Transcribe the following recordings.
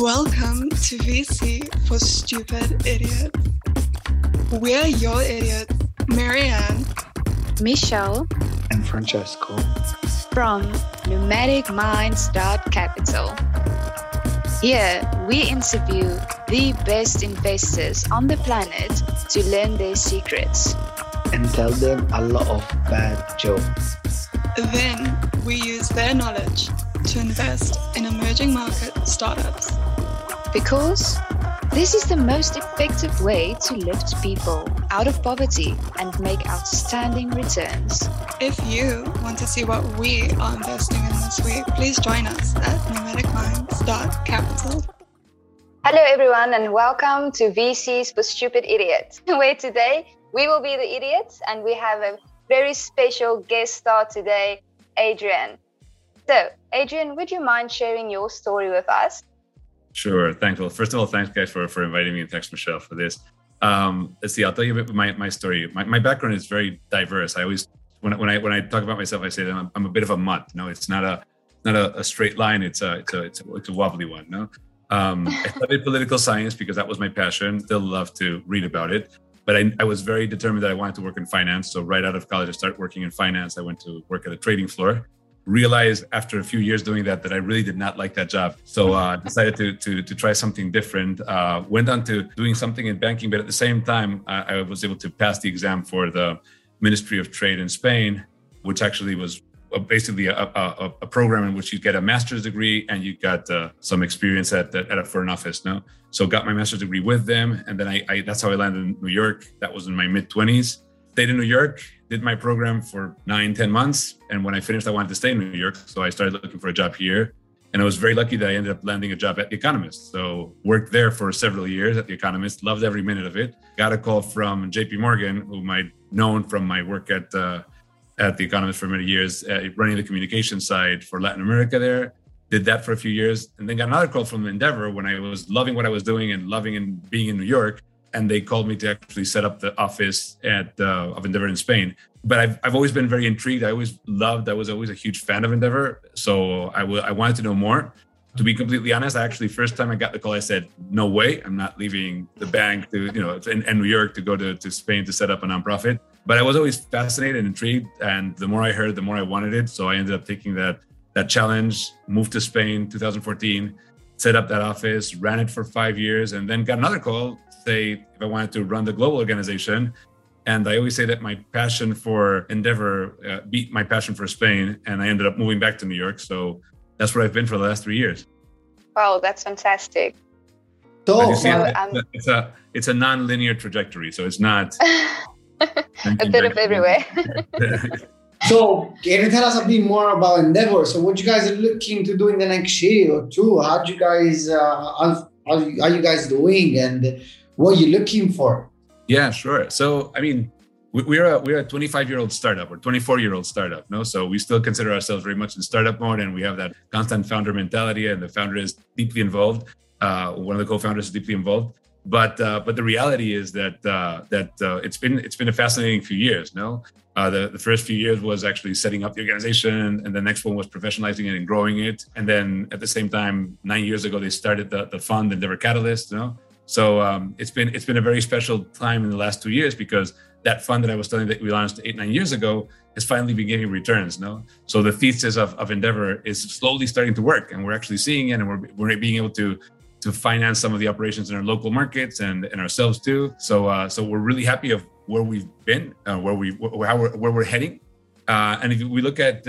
Welcome to VC for Stupid Idiots. We're your idiots, Marianne, Michelle, and Francesco from NomadicMinds.Capital. Here, we interview the best investors on the planet to learn their secrets and tell them a lot of bad jokes. Then we use their knowledge to invest in emerging market startups. Because this is the most effective way to lift people out of poverty and make outstanding returns. If you want to see what we are investing in this week, please join us at NomadicMinds.Capital. Hello everyone and welcome to VCs for Stupid Idiots, where today we will be the idiots and we have a very special guest star today, Adrian. So, Adrian, would you mind sharing your story with us? Sure. Thanks. Well, first of all, thanks, guys, for inviting me, and thanks, Michelle, for this. Let's see. I'll tell you a bit about my story. My background is very diverse. I always, when I talk about myself, I say that I'm a bit of a mutt. No, it's not a straight line. It's a wobbly one. No. I studied political science because that was my passion. Still love to read about it. But I was very determined that I wanted to work in finance. So right out of college, I started working in finance. I went to work at a trading floor. Realized after a few years doing that I really did not like that job. So decided to try something different. Went on to doing something in banking, but at the same time, I was able to pass the exam for the Ministry of Trade in Spain, which actually was basically a program in which you get a master's degree and you got some experience at a foreign office. No, so got my master's degree with them, and then I that's how I landed in New York. That was in my mid 20s. Stayed in New York, did my program for 9-10 months, and when I finished, I wanted to stay in New York, so I started looking for a job here. And I was very lucky that I ended up landing a job at The Economist. So worked there for several years at The Economist, loved every minute of it. Got a call from JP Morgan, whom I'd known from my work at The Economist for many years, running the communication side for Latin America there. Did that for a few years, and then got another call from Endeavor when I was loving what I was doing and loving and being in New York. And they called me to actually set up the office of Endeavor in Spain. But I've always been very intrigued. I was always a huge fan of Endeavor. So I wanted to know more. To be completely honest, I actually, first time I got the call, I said, no way, I'm not leaving the bank to New York to go to Spain to set up a nonprofit. But I was always fascinated and intrigued. And the more I heard, the more I wanted it. So I ended up taking that challenge, moved to Spain, 2014, set up that office, ran it for 5 years, and then got another call. Say if I wanted to run the global organization. And I always say that my passion for Endeavor beat my passion for Spain, and I ended up moving back to New York. So that's where I've been for the last 3 years. Wow, that's fantastic. It's a non-linear trajectory, so it's not... a bit of everywhere. So can you tell us a bit more about Endeavor? So what you guys are looking to do in the next year or two? How do you guys... How are you guys doing and what are you looking for? Yeah, sure. So, I mean, we're a 25-year-old startup or 24-year-old startup, no? So we still consider ourselves very much in startup mode, and we have that constant founder mentality, and the founder is deeply involved. One of the co-founders is deeply involved. But the reality is that it's been a fascinating few years, no? The first few years was actually setting up the organization, and the next one was professionalizing it and growing it. And then at the same time, 9 years ago, they started the fund Endeavor Catalyst, you know? So it's been a very special time in the last 2 years, because that fund that I was telling that we launched 8-9 years ago has finally been giving returns, no? So the thesis of Endeavor is slowly starting to work, and we're actually seeing it, and we're being able to finance some of the operations in our local markets and ourselves too. So we're really happy of where we've been, where we're heading. And if we look at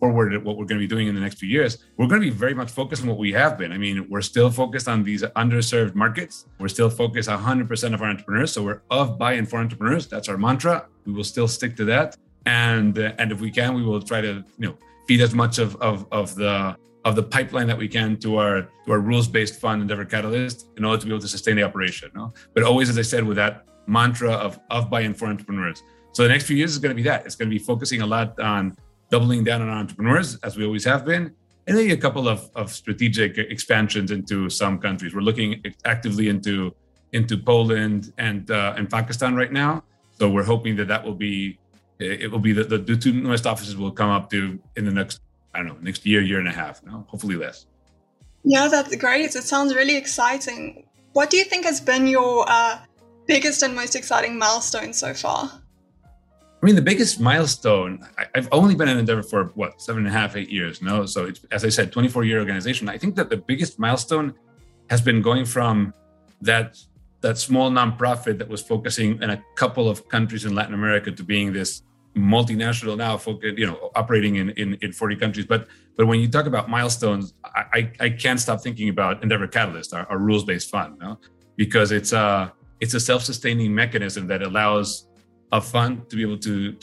forward at what we're going to be doing in the next few years, we're going to be very much focused on what we have been. I mean, we're still focused on these underserved markets. We're still focused 100% of our entrepreneurs. So we're of, by, and for entrepreneurs. That's our mantra. We will still stick to that. And if we can, we will try to, feed as much of the pipeline that we can to our rules-based fund Endeavor Catalyst in order to be able to sustain the operation. No? But always, as I said, with that mantra of by and for entrepreneurs. So the next few years is going to be that. It's going to be focusing a lot on doubling down on our entrepreneurs, as we always have been, and maybe a couple of strategic expansions into some countries. We're looking actively into Poland and Pakistan right now. So we're hoping that will be the two newest offices will come up to in the next year and a half. No, hopefully less. Yeah, that's great. It sounds really exciting. What do you think has been your biggest and most exciting milestone so far? I mean, the biggest milestone, I've only been at Endeavor for, 7.5, 8 years, no? So it's, as I said, 24-year organization. I think that the biggest milestone has been going from that small nonprofit that was focusing in a couple of countries in Latin America to being this multinational now, operating in 40 countries. But when you talk about milestones, I can't stop thinking about Endeavor Catalyst, our rules-based fund, no? Because it's a self-sustaining mechanism that allows a fund to be able to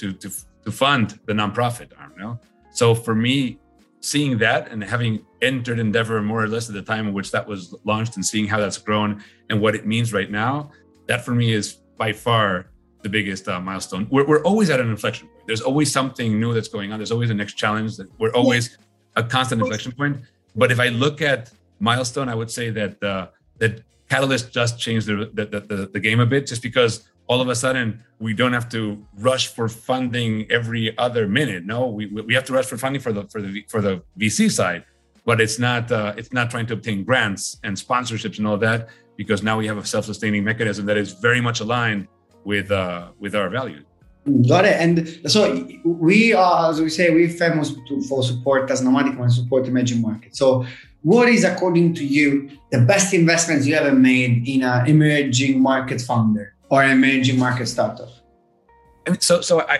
fund the nonprofit arm, no? So for me, seeing that and having entered Endeavor more or less at the time in which that was launched and seeing how that's grown and what it means right now, that for me is by far the biggest milestone. We're always at an inflection point. There's always something new that's going on. There's always a next challenge. That we're always a constant inflection point. But if I look at milestone, I would say that that Catalyst just changed the game a bit, just because all of a sudden we don't have to rush for funding every other minute. No, we have to rush for funding for the VC side, but it's not trying to obtain grants and sponsorships and all that, because now we have a self-sustaining mechanism that is very much aligned with our values. Got it. And so we are, as we say, we're famous for support as Nomadic Minds support emerging markets. So what is, according to you, the best investments you ever made in an emerging market founder or an emerging market startup? I mean,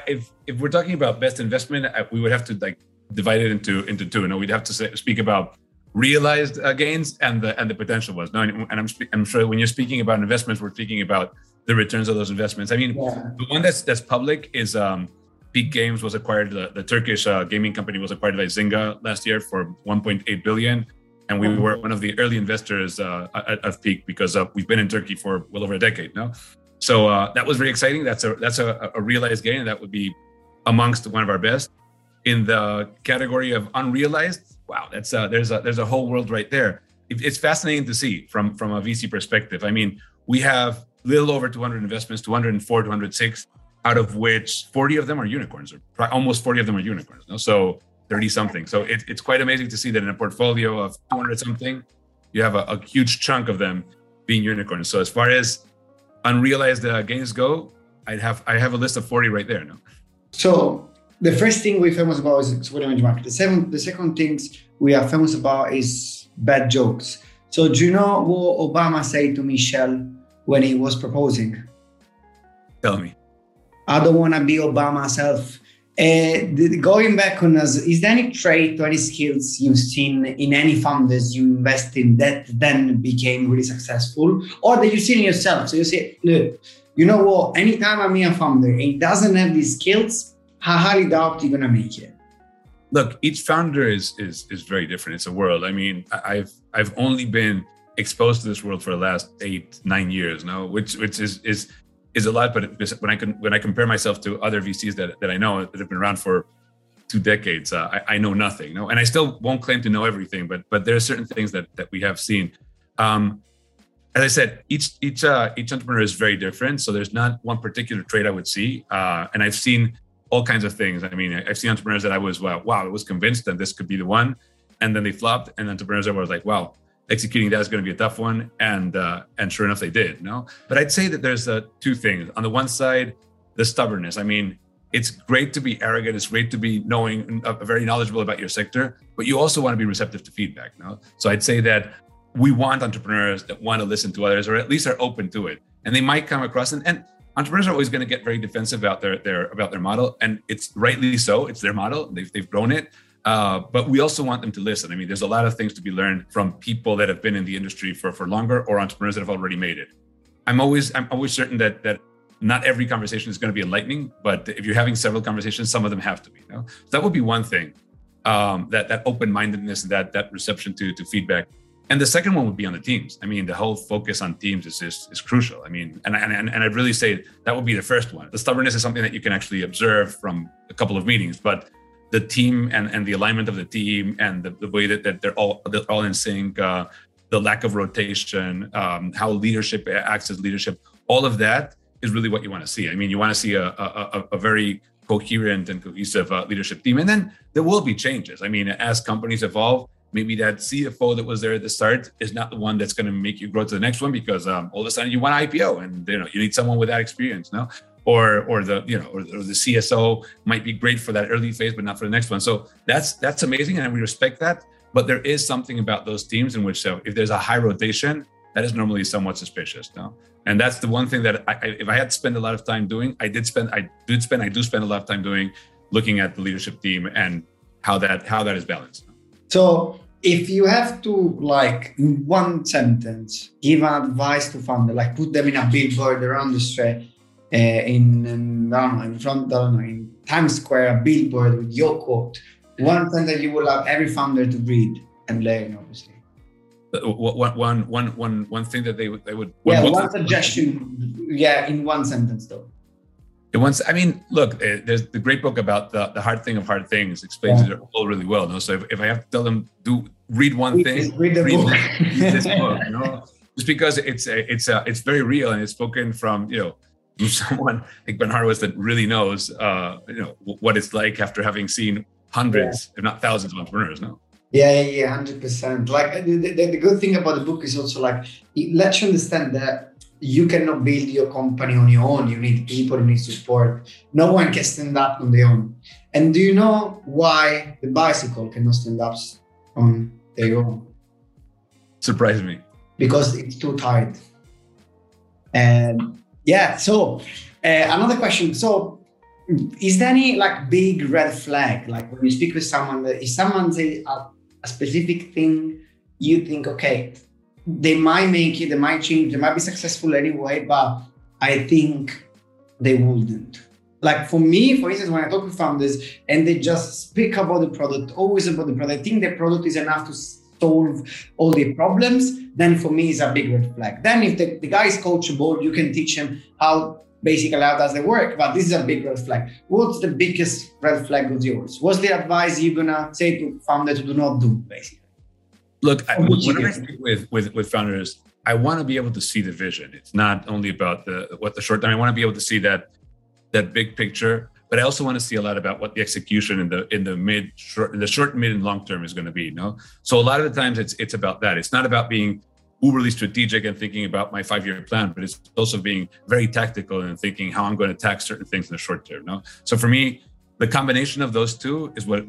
if we're talking about best investment, we would have to divide it into two. No, we'd have to speak about realized gains and the potential ones. No, and I'm sure when you're speaking about investments, we're speaking about the returns of those investments. I mean, The one that's public is Peak Games was acquired. The Turkish gaming company was acquired by Zynga last year for 1.8 billion. And we were one of the early investors of Peak, because we've been in Turkey for well over a decade now. So that was very exciting. That's a realized gain. That would be amongst one of our best. In the category of unrealized, wow, there's a whole world right there. It's fascinating to see from a VC perspective. I mean, we have a little over 200 investments, 204, 206, out of which 40 of them are unicorns, or almost 40 of them are unicorns. No? So 30 something. So it's quite amazing to see that in a portfolio of 200 something, you have a huge chunk of them being unicorns. So as far as unrealized gains go, I have a list of 40 right there now. So the first thing we're famous about is support emerging market. The second things we are famous about is bad jokes. So do you know what Obama said to Michelle when he was proposing? Tell me. I don't want to be Obama myself. Going back on us, is there any trait or any skills you've seen in any founders you invest in that then became really successful, or that you've seen in yourself? So you say, look, you know what, anytime I'm a founder and it doesn't have these skills, I highly doubt you're going to make it. Look, each founder is very different. It's a world. I mean, I've only been exposed to this world for the last 8, 9 years now, which is a lot, but when I compare myself to other VCs that I know that have been around for 2 decades, I know nothing, no? And I still won't claim to know everything, but there are certain things that we have seen. As I said, each entrepreneur is very different, so there's not one particular trait I would see. And I've seen all kinds of things. I mean, I've seen entrepreneurs that I was I was convinced that this could be the one, and then they flopped. And entrepreneurs that I was like, wow, executing that is going to be a tough one, and sure enough, they did. No, but I'd say that there's two things. On the one side, the stubbornness. I mean, it's great to be arrogant. It's great to be very knowledgeable about your sector, but you also want to be receptive to feedback. No, so I'd say that we want entrepreneurs that want to listen to others, or at least are open to it. And they might come across, and entrepreneurs are always going to get very defensive about their model, and it's rightly so. It's their model. They've grown it. But we also want them to listen. I mean, there's a lot of things to be learned from people that have been in the industry for longer, or entrepreneurs that have already made it. I'm always certain that not every conversation is going to be enlightening, but if you're having several conversations, some of them have to be. You know? So that would be one thing, that open-mindedness, that reception to feedback. And the second one would be on the teams. I mean, the whole focus on teams is crucial. I mean, and I'd really say that would be the first one. The stubbornness is something that you can actually observe from a couple of meetings, but the team and the alignment of the team and the way that they're all in sync, the lack of rotation, how leadership acts as leadership, all of that is really what you want to see. I mean, you want to see a very coherent and cohesive leadership team. And then there will be changes. I mean, as companies evolve, Maybe that CFO that was there at the start is not the one that's going to make you grow to the next one, because all of a sudden you want IPO and you need someone with that experience, no? Or the CSO might be great for that early phase, but not for the next one. So that's amazing, and we respect that. But there is something about those teams in which, if there's a high rotation, that is normally somewhat suspicious, no? And that's the one thing that if I had to spend a lot of time doing, I do spend a lot of time doing, looking at the leadership team and how that is balanced. So if you have to, in one sentence, give advice to founders, put them in a billboard around the street, in Times Square, a billboard with your quote, one thing that you will have every founder to read and learn, obviously. One thing that they would... One suggestion. Yeah, in one sentence, though. There's the great book about the hard thing of hard things, explains it all really well. No? So if I have to tell them, read one thing, read this book, just because it's very real, and it's spoken from, someone like Ben Harwis that really knows, what it's like after having seen hundreds, if not thousands, of entrepreneurs. No. Yeah, 100%. The good thing about the book is also it lets you understand that you cannot build your company on your own. You need people, you need support. No one can stand up on their own. And do you know why the bicycle cannot stand up on their own? Surprise me. Because it's too tight. And another question. So is there any big red flag? When you speak with someone, if someone says a specific thing, you think, okay, they might make it, they might change, they might be successful anyway, but I think they wouldn't. For me, for instance, when I talk with founders and they just speak about the product, always about the product, I think the product is enough to solve all the problems, then for me it's a big red flag. Then if the guy is coachable, you can teach him how does it work, but this is a big red flag. What's the biggest red flag of yours? What's the advice you're gonna say to founders to do not do, basically? Look, whenever I speak with founders, I want to be able to see the vision. It's not only about the short term. I want to be able to see that big picture, but I also want to see a lot about what the execution in the short, mid, and long term is going to be. No, so a lot of the times it's about that. It's not about being overly strategic and thinking about my 5-year plan, but it's also being very tactical and thinking how I'm going to attack certain things in the short term. No, so for me, the combination of those two is where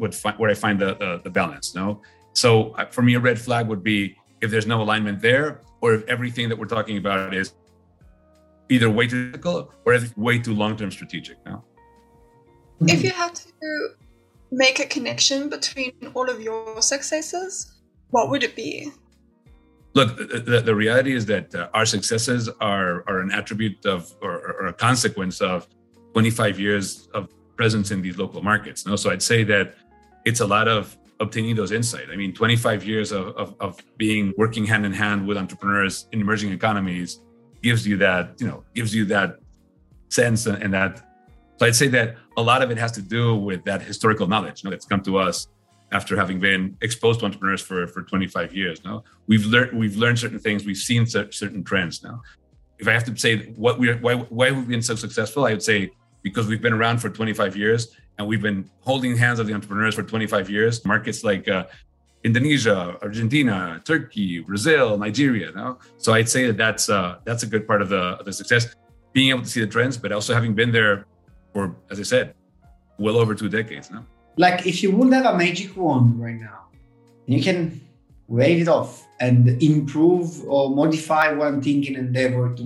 I find the balance. No, so for me, a red flag would be if there's no alignment there, or if everything that we're talking about is either way too tactical or way too long-term strategic. No. If you had to make a connection between all of your successes, what would it be? Look, the reality is that our successes are an attribute of or a consequence of 25 years of presence in these local markets. No? So I'd say that it's a lot of obtaining those insights. 25 years of being working hand in hand with entrepreneurs in emerging economies gives you that sense and that. So I'd say that a lot of it has to do with that historical knowledge that's come to us after having been exposed to entrepreneurs for 25 years. No, we've learned certain things. We've seen certain trends. Now, if I have to say why we've been so successful, I would say because we've been around for 25 years and we've been holding hands of the entrepreneurs for 25 years. Markets like Indonesia, Argentina, Turkey, Brazil, Nigeria. No, so I'd say that's a good part of the success, being able to see the trends, but also having been there for, as I said, well over 2 decades now. If you would have a magic wand right now, you can wave it off and improve or modify one thing in Endeavor to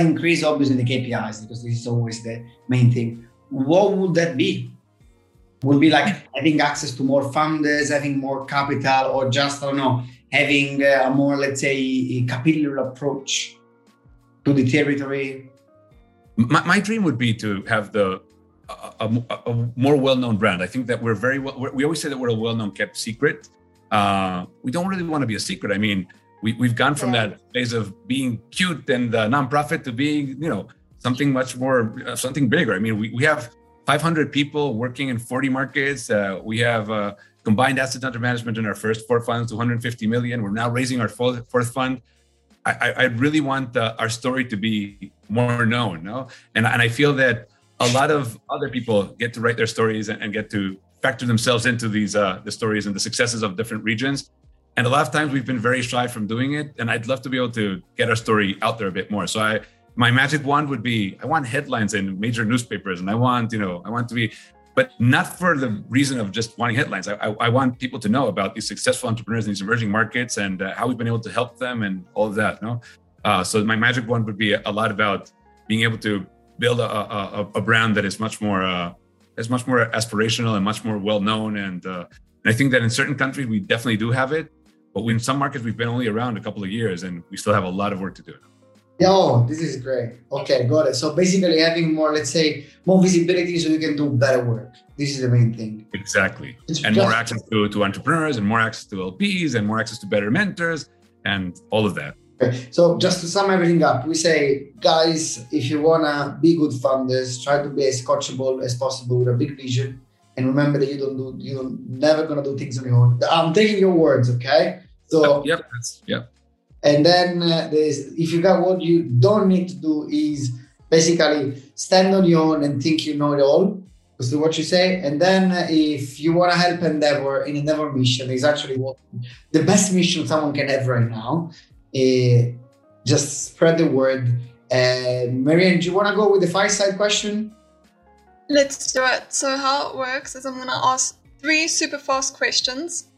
increase, obviously, the KPIs, because this is always the main thing. What would that be? Would be having access to more founders, having more capital, or just, having a more, a capillary approach to the territory? My dream would be to have a more well-known brand. I think that we're we always say that we're a well-known kept secret. We don't really want to be a secret. We've gone from that phase of being cute and the nonprofit to being, something much more, something bigger. We have 500 people working in 40 markets. We have combined assets under management in our first 4 funds, $250 million. We're now raising our fourth fund. I really want our story to be more known, no? And I feel that a lot of other people get to write their stories and get to factor themselves into these the stories and the successes of different regions. And a lot of times we've been very shy from doing it. And I'd love to be able to get our story out there a bit more. So my magic wand would be, I want headlines in major newspapers, and I want to be, but not for the reason of just wanting headlines. I want people to know about these successful entrepreneurs in these emerging markets and how we've been able to help them and all of that. No, so my magic wand would be a lot about being able to build a brand that is much more aspirational and much more well-known. And I think that in certain countries, we definitely do have it. But in some markets, we've been only around a couple of years and we still have a lot of work to do. Oh, this is great. Okay, got it. So basically having more, let's say, more visibility so you can do better work. This is the main thing. Exactly. And more access to entrepreneurs and more access to LPs and more access to better mentors and all of that. Okay. So just to sum everything up, we say, guys, if you want to be good founders, try to be as coachable as possible with a big vision. And remember that you're never going to do things on your own. I'm taking your words, okay? So Yep. And then if you got what you don't need to do is basically stand on your own and think you know it all. Because what you say. And then if you want to help Endeavor in Endeavor mission, is actually the best mission someone can have right now. Just spread the word. And Marianne, do you want to go with the fireside question? Let's do it. So how it works is I'm going to ask 3 super fast questions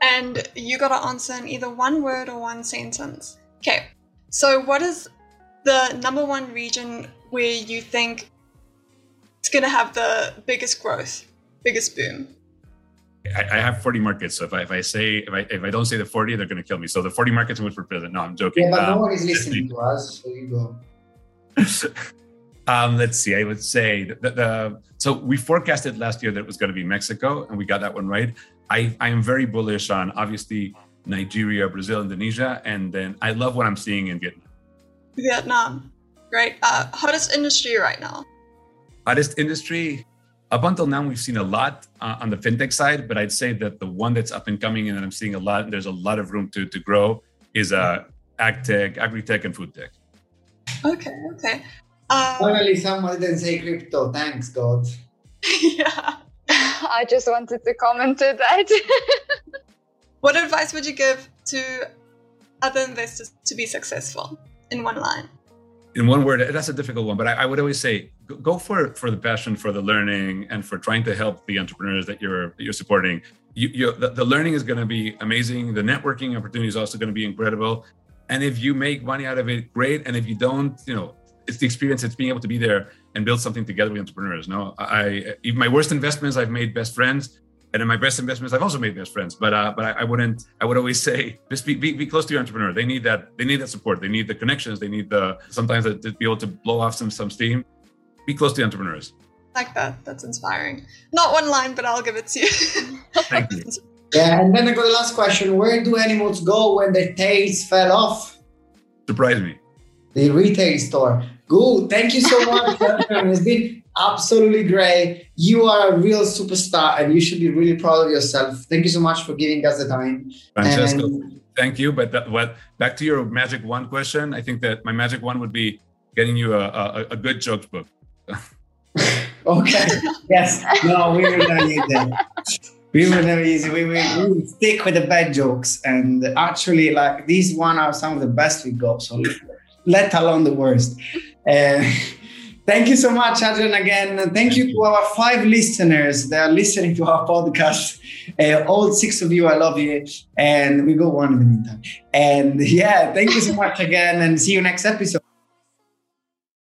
and you got to answer in either one word or one sentence. Okay. So what is the number one region where you think it's going to have the biggest growth, biggest boom? I have 40 markets, so if I don't say the 40, they're going to kill me. So the 40 markets in which we're present. No, I'm joking. Yeah, but no one is listening to us, so you go. Let's see. I would say so we forecasted last year that it was going to be Mexico, and we got that one right. I am very bullish on obviously Nigeria, Brazil, Indonesia, and then I love what I'm seeing in Vietnam. Vietnam, great. Hottest industry right now. Hottest industry. Up until now, we've seen a lot on the fintech side, but I'd say that the one that's up and coming and that I'm seeing a lot, and there's a lot of room to grow, is ag tech, agri-tech, and food tech. Okay. Finally, someone didn't say crypto. Thanks, God. Yeah. I just wanted to comment to that. What advice would you give to other investors to be successful in one line? In one word, that's a difficult one, but I would always say, go for the passion, for the learning, and for trying to help the entrepreneurs that you're supporting. The learning is going to be amazing. The networking opportunity is also going to be incredible. And if you make money out of it, great. And if you don't, it's the experience. It's being able to be there and build something together with entrepreneurs. No, even my worst investments, I've made best friends. And in my best investments, I've also made best friends. But I would always say, just be close to your entrepreneur. They need that. They need that support. They need the connections. They need sometimes to be able to blow off some steam. Be close to the entrepreneurs. Like that. That's inspiring. Not one line, but I'll give it to you. Thank you. Yeah, and then I got the last question. Where do animals go when their tails fell off? Surprise me. The retail store. Good. Thank you so much. It's been absolutely great. You are a real superstar and you should be really proud of yourself. Thank you so much for giving us the time. Francesco, thank you. But back to your magic wand question, I think that my magic wand would be getting you a good jokes book. Okay. Yes. No, we will not need that. We will never use it. We will stick with the bad jokes. And actually, these one are some of the best we got. So let alone the worst. Thank you so much, Adrian, again. Thank you to our 5 listeners that are listening to our podcast. All 6 of you, I love you. And we go one in the meantime. And yeah, thank you so much again and see you next episode.